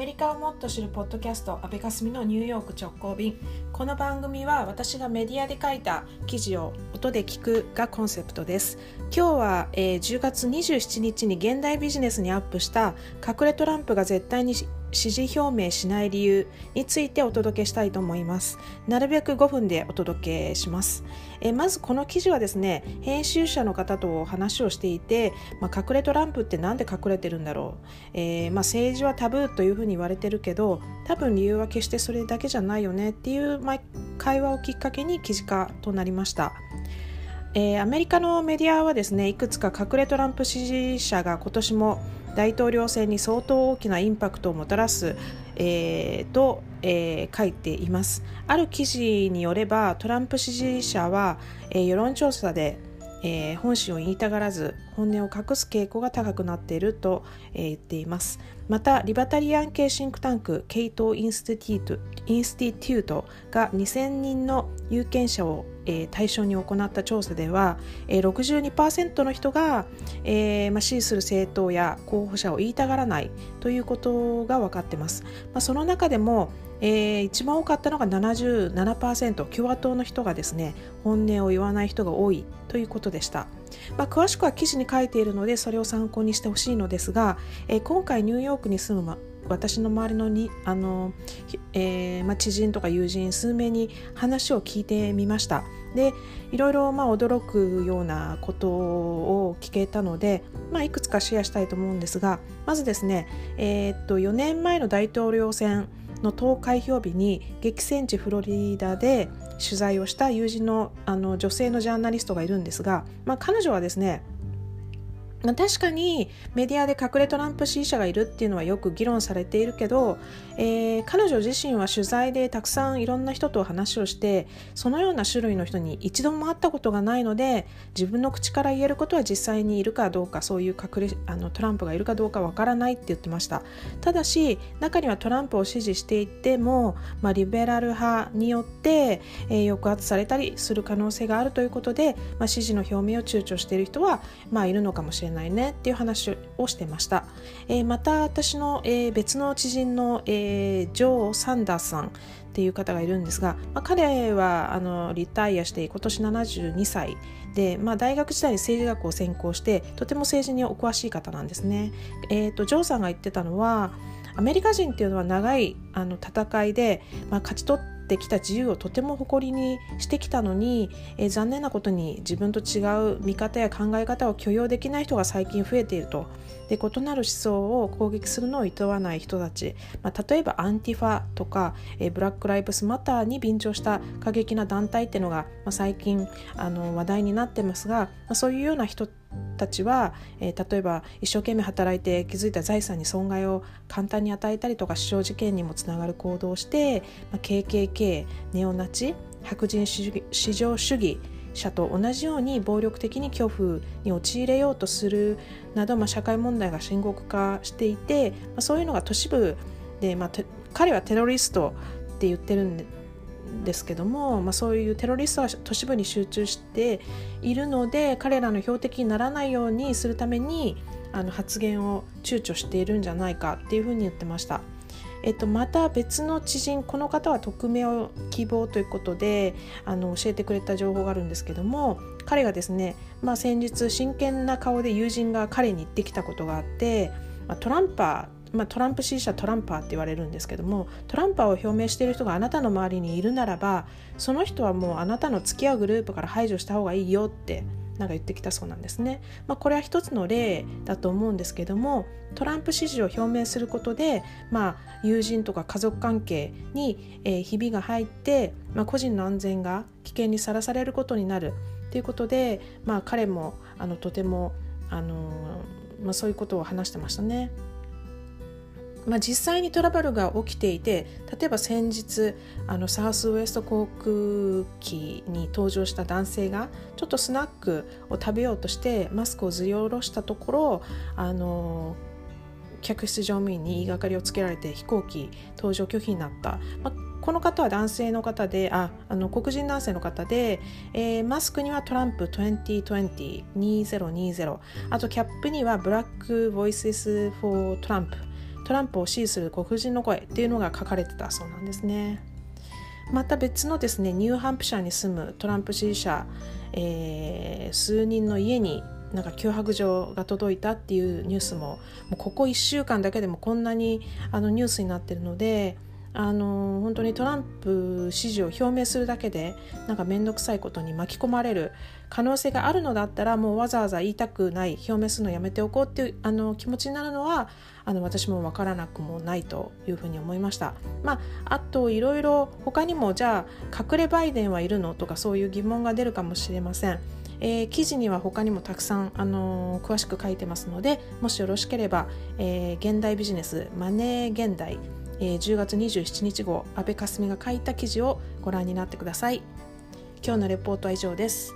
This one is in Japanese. メリカをもっと知るポッドキャスト、阿部かすみのニューヨーク直行便。この番組は私がメディアで書いた記事を音で聞くがコンセプトです。今日は、10月27日に現代ビジネスにアップした隠れトランプが絶対に支持表明しない理由についてお届けしたいと思います。なるべく5分でお届けします。まずこの記事はですね、編集者の方と話をしていて、隠れトランプってなんで隠れてるんだろう、政治はタブーというふうに言われてるけど、多分理由は決してそれだけじゃないよねっていう会話をきっかけに記事化となりました。アメリカのメディアはですね、いくつか隠れトランプ支持者が今年も大統領選に相当大きなインパクトをもたらす、書いています。ある記事によれば、トランプ支持者は、世論調査で、本心を言いたがらず本音を隠す傾向が高くなっていると、言っています。またリバタリアン系シンクタンクケイトインスティテュートが2000人の有権者を対象に行った調査では、62% の人が、支持する政党や候補者を言いたがらないということが分かっています。その中でも、一番多かったのが 77%、 共和党の人がですね、本音を言わない人が多いということでした。詳しくは記事に書いているので、それを参考にしてほしいのですが、今回ニューヨークに住む私の周りの知人とか友人数名に話を聞いてみました。で、いろいろ驚くようなことを聞けたので、いくつかシェアしたいと思うんですが、まずですね、4年前の大統領選の投開票日に激戦地フロリダで取材をした友人の、女性のジャーナリストがいるんですが、彼女はですね、確かにメディアで隠れトランプ支持者がいるっていうのはよく議論されているけど、彼女自身は取材でたくさんいろんな人と話をして、そのような種類の人に一度も会ったことがないので、自分の口から言えることは実際にいるかどうか、そういうトランプがいるかどうかわからないって言ってました。ただし中にはトランプを支持していても、リベラル派によって、抑圧されたりする可能性があるということで、支持の表明を躊躇している人は、いるのかもしれないっていう話をしてました。また私の、別の知人の、ジョー・サンダースさんっていう方がいるんですが、彼はリタイアして今年72歳で、大学時代に政治学を専攻して、とても政治にお詳しい方なんですね。ジョーさんが言ってたのは、アメリカ人っていうのは長い戦いで、勝ち取ってできた自由をとても誇りにしてきたのに、残念なことに自分と違う見方や考え方を許容できない人が最近増えていると。で、異なる思想を攻撃するのを厭わない人たち、例えばアンティファとか、ブラックライブスマターに便乗した過激な団体っていうのが、最近話題になってますが、そういうような人たちは、例えば一生懸命働いて築いた財産に損害を簡単に与えたりとか、死傷事件にもつながる行動をして、KKK、ネオナチ、白人至上主義者と同じように暴力的に恐怖に陥れようとするなど、社会問題が深刻化していて、そういうのが都市部で、彼はテロリストって言ってるんですけども、そういうテロリストは都市部に集中しているので、彼らの標的にならないようにするために発言を躊躇しているんじゃないかっていうふうに言ってました。また別の知人、この方は匿名を希望ということで教えてくれた情報があるんですけども、彼がですね、先日真剣な顔で友人が彼に言ってきたことがあって、トランプ支持者トランパーって言われるんですけども、トランパーを表明している人があなたの周りにいるならば、その人はもうあなたの付き合うグループから排除した方がいいよって言ってきたそうなんですね。これは一つの例だと思うんですけども、トランプ支持を表明することで、友人とか家族関係に、ひびが入って、個人の安全が危険にさらされることになるということで、彼もとてもそういうことを話してましたね。実際にトラブルが起きていて、例えば先日サウスウエスト航空機に搭乗した男性がちょっとスナックを食べようとしてマスクをずり下ろしたところ、客室乗務員に言いがかりをつけられて飛行機搭乗拒否になった、この方は男性の方で黒人男性の方で、マスクにはトランプ2020、あとキャップにはブラックボイスフォートランプトランプを支持する黒人の声っていうのが書かれてたそうなんですね。また別のですね、ニューハンプシャーに住むトランプ支持者、数人の家になんか脅迫状が届いたっていうニュースも、もうここ1週間だけでもこんなにニュースになってるので、本当にトランプ支持を表明するだけでなんか面倒くさいことに巻き込まれる可能性があるのだったら、もうわざわざ言いたくない、表明するのやめておこうっていう気持ちになるのは私もわからなくもないというふうに思いました。あといろいろ他にも、じゃあ隠れバイデンはいるのとか、そういう疑問が出るかもしれません。記事には他にもたくさん、詳しく書いてますので、もしよろしければ、現代ビジネスマネー現代、10月27日号、安倍かすみが書いた記事をご覧になってください。今日のレポートは以上です。